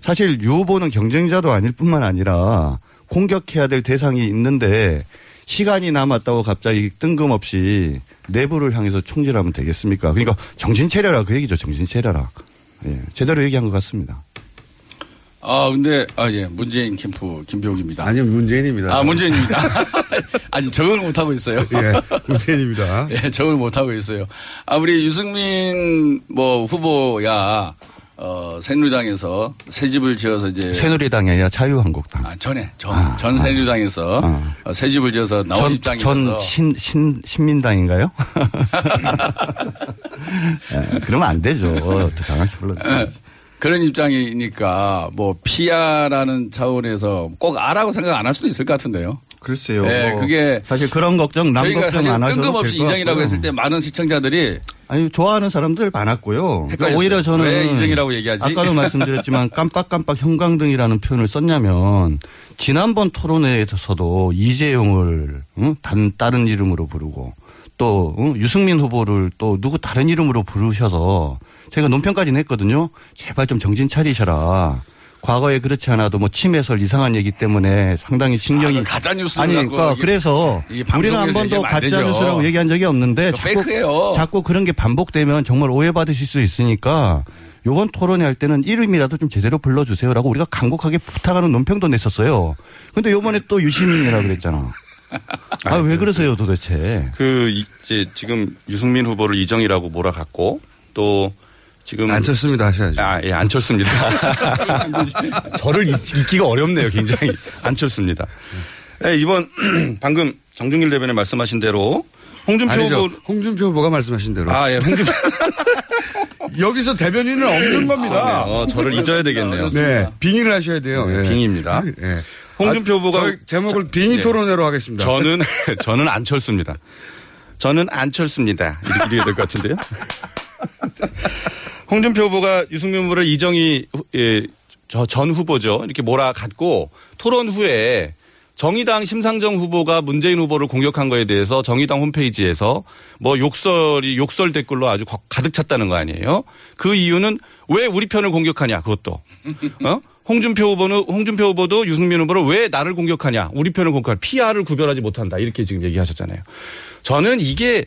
사실 유 후보는 경쟁자도 아닐 뿐만 아니라 공격해야 될 대상이 있는데 시간이 남았다고 갑자기 뜬금없이 내부를 향해서 총질하면 되겠습니까? 그러니까 정신 차려라 그 얘기죠. 정신 차려라. 예, 제대로 얘기한 것 같습니다. 아, 근데, 아, 예, 문재인 캠프 김병욱입니다. 아니요, 문재인입니다. 아, 문재인입니다. 아니, 적응을 못하고 있어요. 예, 문재인입니다. 예, 적응을 못하고 있어요. 아, 우리 유승민 뭐 후보야, 새누리당에서 새 집을 지어서 이제. 새누리당이 아니라 자유한국당. 아, 전 새누리당에서 새 집을 지어서 나온 입당에서. 신민당인가요? 네, 그러면 안 되죠. 더 정확히 불러주세요. 그런 입장이니까 뭐 피하라는 차원에서 꼭 아라고 생각 안 할 수도 있을 것 같은데요. 글쎄요. 네, 그게 사실 그런 걱정, 남 걱정 안 하셔도 뜬금없이 이정이라고 했을 때 많은 시청자들이 아니 좋아하는 사람들 많았고요. 그러니까 오히려 저는 왜 이정이라고 얘기하지? 아까도 말씀드렸지만 깜빡깜빡 형광등이라는 표현을 썼냐면 지난번 토론회에서도 이재용을 다른 이름으로 부르고 또 유승민 후보를 또 누구 다른 이름으로 부르셔서 제가 논평까지는 했거든요. 제발 좀 정신 차리셔라. 과거에 그렇지 않아도 뭐 침해설 이상한 얘기 때문에 상당히 신경이 가짜 뉴스 아니니까 그래서 우리는 한 번도 가짜 뉴스라고 얘기한 적이 없는데 자꾸 그런 게 반복되면 정말 오해받으실 수 있으니까 요번 토론회 할 때는 이름이라도 좀 제대로 불러주세요라고 우리가 간곡하게 부탁하는 논평도 냈었어요. 근데 요번에 또 유시민이라고 그랬잖아. 아, 왜 그러세요 도대체? 이제 지금 유승민 후보를 이정이라고 몰아갔고 또 지금 안철수입니다 하셔야죠. 아, 예, 안철수입니다. 저를 잊기가 어렵네요, 굉장히. 안철수입니다. 네, 이번 방금 정준길 대변인 말씀하신 대로 홍준표 후보가 말씀하신 대로. 아, 예, 홍준표. 여기서 대변인은 없는 겁니다. 아, 네. 저를 잊어야 되겠네요. 네, 빙의를 하셔야 돼요. 네, 빙의입니다. 네. 홍준표 후보가 제목을 빙의 토론회로 하겠습니다. 저는 안철수입니다. 저는 안철수입니다. 이렇게 해야 될 것 같은데요. 홍준표 후보가 유승민 후보를 이정희 전 후보죠. 이렇게 몰아갔고 토론 후에 정의당 심상정 후보가 문재인 후보를 공격한 거에 대해서 정의당 홈페이지에서 뭐 욕설 댓글로 아주 가득 찼다는 거 아니에요. 그 이유는 왜 우리 편을 공격하냐 그것도. 홍준표 후보도 유승민 후보를 왜 나를 공격하냐. 우리 편을 공격할 PR을 구별하지 못한다. 이렇게 지금 얘기하셨잖아요. 저는 이게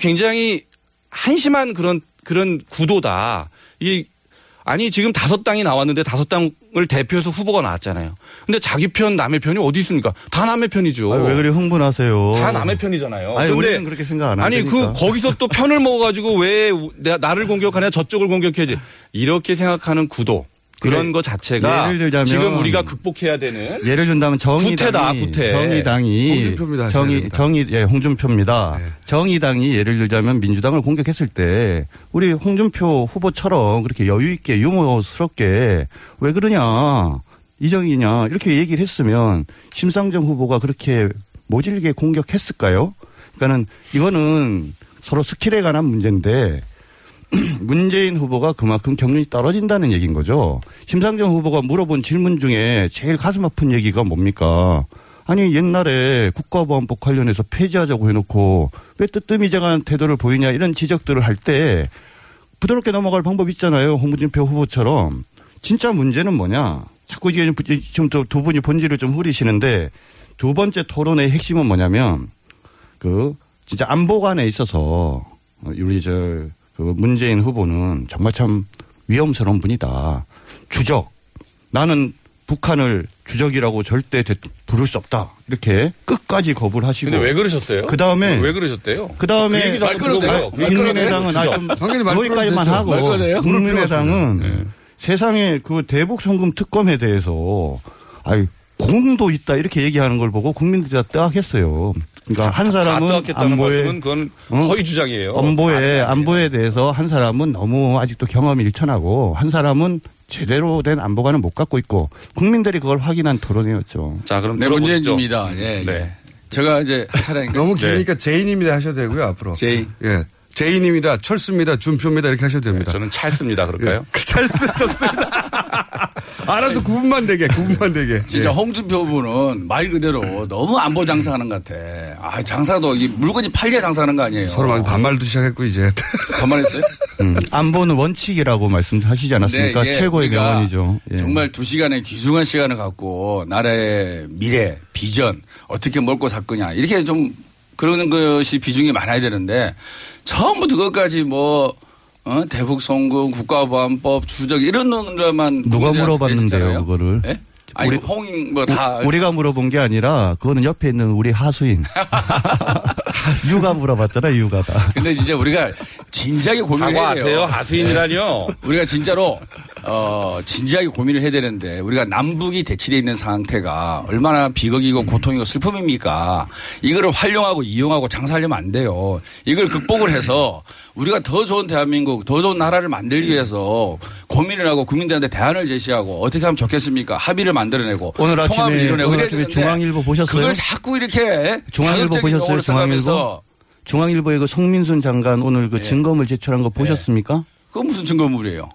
굉장히 한심한 그런 구도다. 아니 지금 5당이 나왔는데 5당을 대표해서 후보가 나왔잖아요. 근데 자기 편 남의 편이 어디 있습니까? 다 남의 편이죠. 아니, 왜 그리 흥분하세요? 다 남의 편이잖아요. 아니 우리는 그렇게 생각 안 하니까. 아니 거기서 또 편을 먹어가지고 왜 나를 공격하냐 저쪽을 공격해야지 이렇게 생각하는 구도. 그런 거 자체가 예를 들자면 지금 우리가 극복해야 되는 예를 든다면 정의당이 홍준표입니다. 네. 정의당이 예를 들자면 민주당을 공격했을 때 우리 홍준표 후보처럼 그렇게 여유 있게 유머스럽게 왜 그러냐 이정이냐 이렇게 얘기를 했으면 심상정 후보가 그렇게 모질게 공격했을까요? 그러니까는 이거는 서로 스킬에 관한 문제인데. 문재인 후보가 그만큼 경륜이 떨어진다는 얘기인 거죠. 심상정 후보가 물어본 질문 중에 제일 가슴 아픈 얘기가 뭡니까? 아니 옛날에 국가보안법 관련해서 폐지하자고 해놓고 왜 뜨뜨미장한 태도를 보이냐 이런 지적들을 할 때 부드럽게 넘어갈 방법이 있잖아요. 홍준표 후보처럼. 진짜 문제는 뭐냐. 자꾸 이게 지금 두 분이 본질을 좀 흐리시는데 두 번째 토론의 핵심은 뭐냐면 진짜 안보관에 있어서 우리 문재인 후보는 정말 참 위험스러운 분이다. 주적. 나는 북한을 주적이라고 절대 부를 수 없다. 이렇게 끝까지 거부를 하시고. 근데 왜 그러셨어요? 왜 그러셨대요? 그다음에 국민의당은 여기까지만 하고 국민의당은 네. 세상에 대북 송금 특검에 대해서 공도 있다 이렇게 얘기하는 걸 보고 국민들이 다 뜨악했어요. 그러니까 한 사람은 거의 주장이에요. 안보에 대해서 한 사람은 너무 아직도 경험이 일천하고 한 사람은 제대로 된 안보관은 못 갖고 있고 국민들이 그걸 확인한 토론이었죠. 자, 그럼 문재인입니다. 예, 네. 제가 이제 차례니까 너무 기니까 네. 제인입니다 하셔도 되고요 앞으로. 제인. 예. 제이님이다, 철수입니다, 준표입니다 이렇게 하셔도 됩니다. 네, 저는 찰스입니다. 그럴까요? 찰스 좋습니다. 알아서 구분만 되게, 구분만 되게. 진짜 홍준표 분은 말 그대로 너무 안보 장사하는 것 같아. 아, 장사도 이 물건이 팔려 장사하는 거 아니에요. 서로 반말도 시작했고 이제. 반말했어요? 안보는 원칙이라고 말씀하시지 않았습니까? 예, 최고의 명언이죠. 예. 정말 2시간의 귀중한 시간을 갖고 나라의 미래, 비전 어떻게 먹고 살 거냐 이렇게 좀 그러는 것이 비중이 많아야 되는데 처음부터 끝까지 뭐 대북송금, 국가보안법, 주적 이런 놈들만 누가 물어봤는데요 그거를? 예? 아니, 우리 홍인 뭐 다 우리가 물어본 게 아니라 그거는 옆에 있는 우리 하수인 유가 물어봤잖아요. 유가다. 근데 이제 우리가 진지하게 고민을 해야 돼요. 사과하세요. 하수인이라뇨. 네. 우리가 진짜로 진지하게 고민을 해야 되는데 우리가 남북이 대치되어 있는 상태가 얼마나 비극이고 고통이고 슬픔입니까? 이거를 활용하고 이용하고 장사하려면 안 돼요. 이걸 극복을 해서 우리가 더 좋은 대한민국, 더 좋은 나라를 만들기 위해서 고민을 하고 국민들한테 대안을 제시하고 어떻게 하면 좋겠습니까? 합의를 만들어내고 오늘 아침에, 중앙일보 보셨어요? 그걸 자꾸 이렇게 중앙일보 보셨어요? 중앙일보. 중앙일보의 그 송민순 장관 오늘 그 증거물 제출한 거 보셨습니까? 그건 무슨 증거물이에요?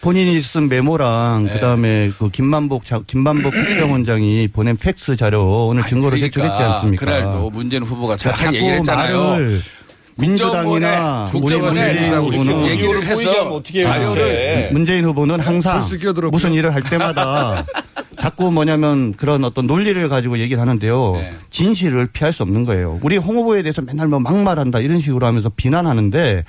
본인이 쓴 메모랑 그다음에 그 김만복 국정원장이 보낸 팩스 자료 오늘 증거로 제출했지 않습니까? 그날도 문재인 후보가 잘 얘기를 했잖아요. 민주당이나 문재인 후보는 얘기를 해서 자료를 문재인 후보는 항상 무슨 일을 할 때마다 자꾸 뭐냐면 그런 어떤 논리를 가지고 얘기를 하는데요. 네. 진실을 피할 수 없는 거예요. 우리 홍 후보에 대해서 맨날 뭐 막말한다 이런 식으로 하면서 비난하는데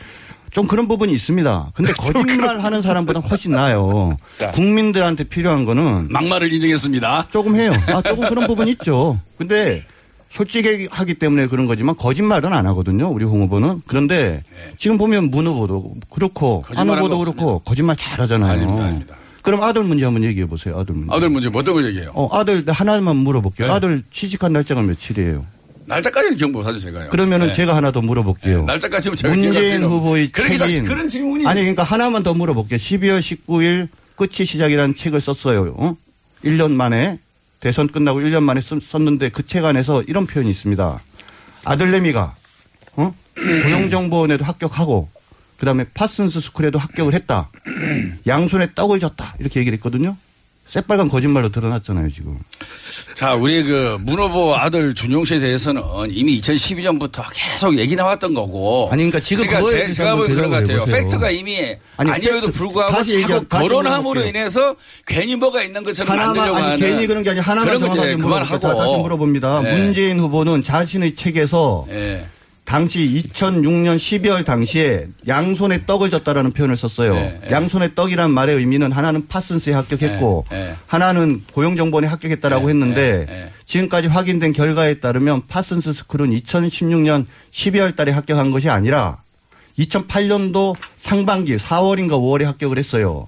좀 그런 부분이 있습니다. 근데 거짓말하는 사람보다 훨씬 나아요. 국민들한테 필요한 거는 막말을 인정했습니다. 조금 해요. 아, 조금 그런 부분이 있죠. 근데 솔직히 하기 때문에 그런 거지만 거짓말은 안 하거든요. 우리 홍 후보는. 그런데 지금 보면 문 후보도 그렇고 안 후보도 그렇고 거짓말 잘 하잖아요. 아닙니다. 그럼 아들 문제 한번 얘기해 보세요. 아들 문제. 아들 문제 어떤 걸 얘기해요? 아들 하나만 물어볼게요. 네. 아들 취직한 날짜가 며칠이에요? 날짜까지는 기억 못 하죠, 제가요. 그러면은 제가 하나 더 물어볼게요. 네, 날짜까지는 제가 기억이 안 나요. 문재인 후보의 책임. 그런 질문이. 아니, 그러니까 하나만 더 물어볼게요. 12월 19일 끝이 시작이라는 책을 썼어요. 1년 만에 대선 끝나고 1년 만에 썼는데 그 책 안에서 이런 표현이 있습니다. 아들내미가 고용정보원에도 합격하고 그다음에 파슨스 스쿨에도 합격을 했다. 양손에 떡을 졌다. 이렇게 얘기를 했거든요. 새빨간 거짓말로 드러났잖아요, 지금. 자, 우리 그 문 후보 아들 준용 씨에 대해서는 이미 2012년부터 계속 얘기 나왔던 거고. 아니, 그러니까 지금 그거에 제가 보기엔 그런 것 같아요. 해보세요. 팩트가 이미 아니어도 불구하고 자꾸 거론함으로 인해서 괜히 뭐가 있는 것처럼 만들려고 하는. 아니, 괜히 그런 게 아니라 하나만 정확하게 물어봅니다. 다시 물어봅니다. 네. 문재인 후보는 자신의 책에서 당시 2006년 12월 당시에 양손에 떡을 졌다라는 표현을 썼어요. 양손에 떡이란 말의 의미는 하나는 파슨스에 합격했고 하나는 고용정보원에 합격했다라고 했는데 지금까지 확인된 결과에 따르면 파슨스 스쿨은 2016년 12월 달에 합격한 것이 아니라 2008년도 상반기 4월인가 5월에 합격을 했어요.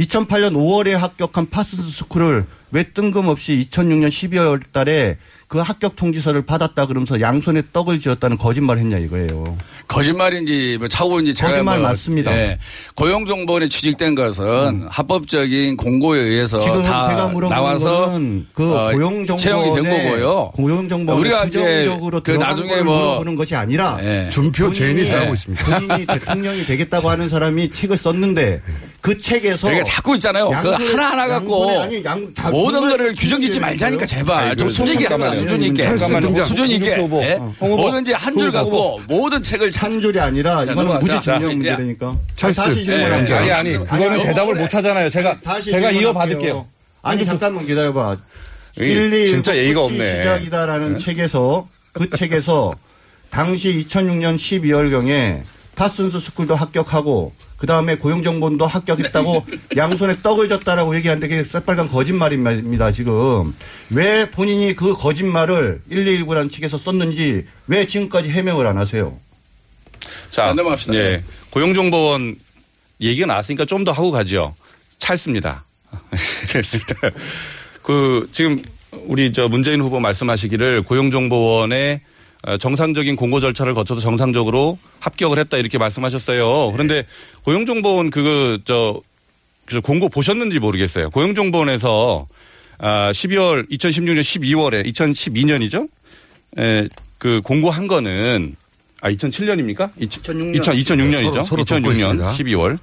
2008년 5월에 합격한 파슨스 스쿨을 왜 뜬금없이 2006년 12월 달에 그 합격 통지서를 받았다 그러면서 양손에 떡을 쥐었다는 거짓말을 했냐 이거예요. 거짓말인지 뭐 착오인지 제가 거짓말 맞습니다. 고용정보원에 취직된 것은 합법적인 공고에 의해서 지금 다 제가 물어보는 나와서 그 채용이 된 거고요. 고용정보원에 우리가 부정적으로 그 나중에 뭐 물어보는 것이 아니라 준표 죄인이 싸우고 있습니다. 본인이 대통령이 되겠다고 하는 사람이 책을 썼는데 그 책에서 제가 자꾸 있잖아요. 그 하나하나 갖고 모든 거를 규정짓지 말자니까 제발 좀 솔직히 하자. 수준 있게. 수준 있게. 뭐든지 한 줄 갖고 모든 책을 한 줄이 아니라 이거는 무지 중요한 문제니까. 다시 질문합니다. 아니 그거는 대답을 못 하잖아요. 제가 이어받을게요. 아니 잠깐만 기다려봐. 1, 2 진짜 예의가 없네. 시작이다라는 책에서 그 책에서 당시 2006년 12월경에 파슨스 스쿨도 합격하고 그다음에 고용정보원도 합격했다고 양손에 떡을 졌다라고 얘기하는데 그게 새빨간 거짓말입니다. 지금 왜 본인이 그 거짓말을 1219라는 측에서 썼는지 왜 지금까지 해명을 안 하세요? 자, 넘어갑시다. 예, 고용정보원 얘기가 나왔으니까 좀 더 하고 가죠. 찰스입니다. 찰스입니다. 그 지금 우리 저 문재인 후보 말씀하시기를 고용정보원의 정상적인 공고 절차를 거쳐서 정상적으로 합격을 했다 이렇게 말씀하셨어요. 그런데 고용정보원 공고 보셨는지 모르겠어요. 고용정보원에서 12월 2016년 12월에 2012년이죠. 그 공고한 거는 아 2007년입니까? 2006년이죠. 서로 2006년 12월.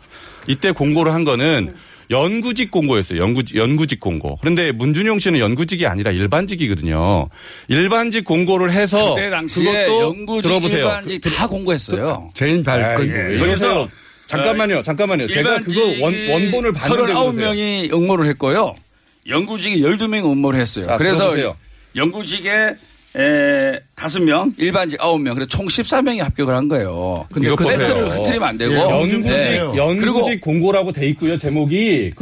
이때 공고를 한 거는 연구직 공고였어요. 연구직 공고. 그런데 문준용 씨는 연구직이 아니라 일반직이거든요. 일반직 공고를 해서 그때 당시에 그것도 연구직, 들어보세요. 일반직 다 공고했어요. 제인 발끈. 여기서 잠깐만요. 제가 그거 원본을 봤는데 39명이 응모를 했고요. 연구직이 12명이 응모를 했어요. 자, 그래서 들어보세요. 연구직에 5명, 일반직 9명, 그래서 총 14명이 합격을 한 거예요. 근데 그 세트를 흐트리면 안 되고. 예, 연구직 공고라고 돼 있고요, 제목이.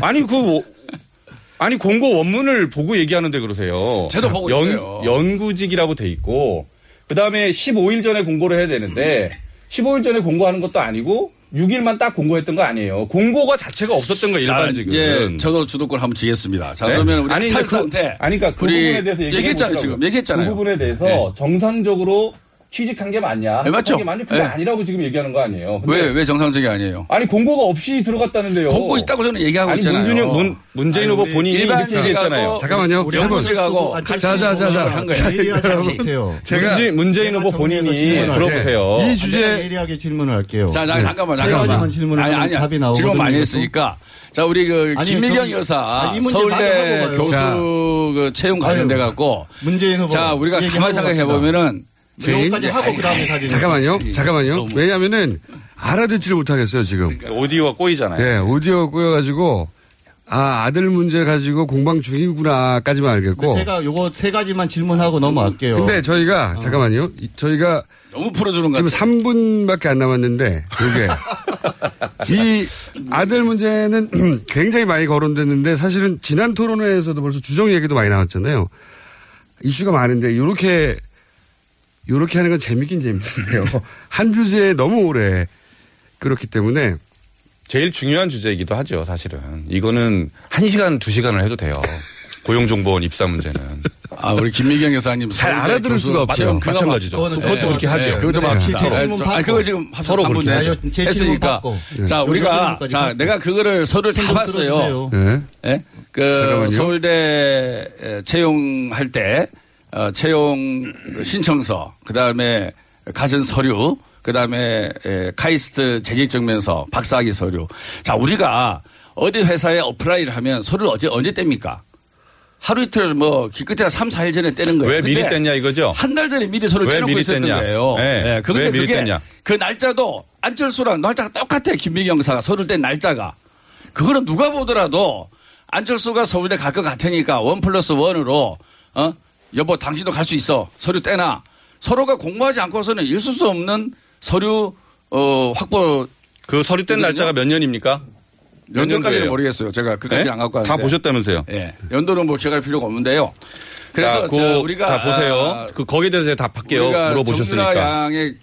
아니, 공고 원문을 보고 얘기하는데 그러세요. 저도 보고 있어요. 연구직이라고 돼 있고, 그 다음에 15일 전에 공고를 해야 되는데, 15일 전에 공고하는 것도 아니고, 6일만 딱 공고했던 거 아니에요. 공고가 자체가 없었던 거 일반직은. 예, 저도 주도권 한번 지겠습니다. 자, 그러면 우리 아니, 찰스한테. 그러니까 그 부분에 대해서 얘기했잖아요. 지금 얘기했잖아요. 그 부분에 대해서 네. 정상적으로 취직한 게 맞냐. 네, 맞죠. 게 맞냐. 그게 네. 아니라고 지금 얘기하는 거 아니에요. 왜 정상적이 아니에요? 아니, 공고가 없이 들어갔다는데요. 공고 있다고 저는 얘기하고 아니, 있잖아요. 문재인 후보 본인이 이렇게 얘기했잖아요. 잠깐만요. 우리 연구직하고 같이 문재인 후보 본인이 들어보세요. 이 주제에 예리하게 질문을 할게요. 자, 잠깐만. 질문 많이 했으니까. 자, 우리 김미경 여사 서울대 교수 채용 관련돼 갖고 문재인 후보. 자, 우리가 가만히 생각해 보면은 제인까지 하고 그다음에 사진. 잠깐만요. 왜냐하면은 알아듣지를 못하겠어요 지금. 그러니까 오디오가 꼬이잖아요. 네, 오디오 꼬여가지고 아들 문제 가지고 공방 중이구나까지만 알겠고. 제가 요거 세 가지만 질문하고 넘어갈게요. 근데 저희가 잠깐만요. 저희가 너무 풀어주는 거 지금 3분밖에 안 남았는데 이게 이 아들 문제는 굉장히 많이 거론됐는데 사실은 지난 토론회에서도 벌써 주정 얘기도 많이 나왔잖아요. 이슈가 많은데 요렇게 하는 건 재밌긴 재밌는데요. 한 주제에 너무 오래 그렇기 때문에. 제일 중요한 주제이기도 하죠, 사실은. 이거는 1시간, 2시간을 해도 돼요. 고용정보원 입사 문제는. 우리 김미경 여사님. 잘 알아들을 수가 없어요. 마찬가지죠. 그것도 그렇게 하죠. 그것도 맞습니다. 그거 지금 서로 그렇게 하죠. 했으니까. 네. 자, 우리가, 내가 그거를 서류를 다 봤어요. 네. 네? 서울대 채용할 때. 채용 신청서, 그 다음에 가진 서류, 그 다음에 카이스트 재직증명서, 박사학위 서류. 자, 우리가 어디 회사에 어플라이를 하면 서류를 언제 뗍니까? 하루 이틀 기껏해야 3, 4일 전에 떼는 거예요. 왜 미리 뗐냐 이거죠? 한 달 전에 미리 서류를 떼놓고 있었던 거예요. 네. 네. 왜 미리 뗐냐? 그 날짜도 안철수랑 날짜가 똑같아. 김미경 사가 서류를 뗀 날짜가. 그거는 누가 보더라도 안철수가 서울대 갈 것 같으니까 1+1으로 여보 당신도 갈 수 있어. 서류 떼나. 서로가 공모하지 않고서는 있을 수 없는 서류 확보. 그 서류 뗀 날짜가 몇 년입니까? 몇 년까지는 모르겠어요. 제가 그까지는 안 갖고 왔는데. 다 보셨다면서요. 예. 연도는 기억할 필요가 없는데요. 그래서 우리가. 자, 보세요. 거기에 대해서 답할게요. 물어보셨으니까. 정준하 양의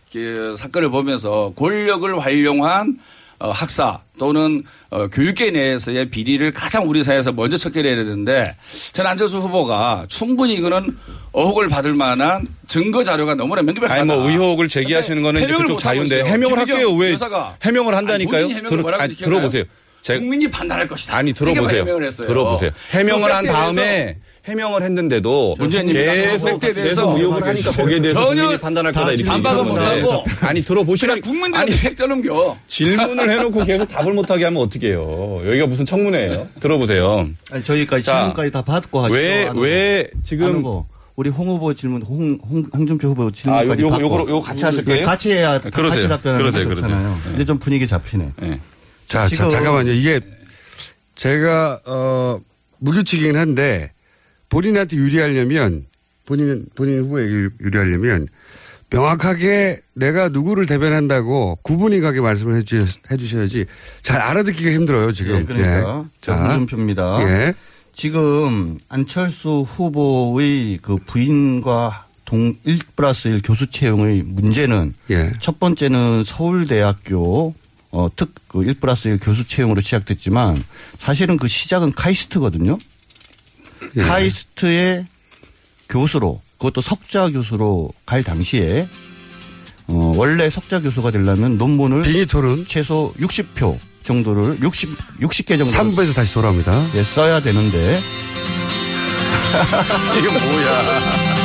사건을 보면서 권력을 활용한 학사 또는 교육계 내에서의 비리를 가장 우리 사회에서 먼저 척결해야 되는데 저는 안철수 후보가 충분히 이거는 의혹을 받을 만한 증거 자료가 너무나 명백하다. 아니 의혹을 제기하시는 거는 이제 그쪽 자유인데 해명을 할게요. 왜 해명을 한다니까요. 들어보세요. 국민이 판단할 것이다. 아니 들어보세요. 해명을 한 다음에 해명을 했는데도 계속 의혹을 하니까 거기에 대해서 국민이 판단할 거다 이렇게 반박을 못하고 들어보시라. 국민들이 팩 떠넘겨. 질문을 해놓고 계속 답을 못하게 하면 어떻게 해요. 여기가 무슨 청문회예요. 들어보세요. 저희까지 질문까지 다 받고 하시죠. 왜 지금 우리 홍 후보 질문 홍준표 후보 질문까지 받고. 요거 같이 하실 거예요? 같이 해야 같이 답변하는 게 좋잖아요. 근데 좀 분위기 잡히네. 자, 잠깐만요. 이게 제가 무규칙이긴 한데 본인한테 유리하려면 본인 후보에게 유리하려면 명확하게 내가 누구를 대변한다고 구분이 가게 말씀을 해주셔야지 잘 알아듣기가 힘들어요 지금. 네, 그러니까 홍준표입니다. 예. 지금 안철수 후보의 그 부인과 1+1 교수 채용의 문제는 첫 번째는 서울대학교 특 1+1 교수 채용으로 시작됐지만 사실은 그 시작은 카이스트거든요. 예. 카이스트의 교수로 그것도 석좌 교수로 갈 당시에 원래 석좌 교수가 되려면 논문을 빅히터는 최소 60표 정도를 60개 정도 3부에서 다시 돌아옵니다. 써야 되는데 이게 뭐야.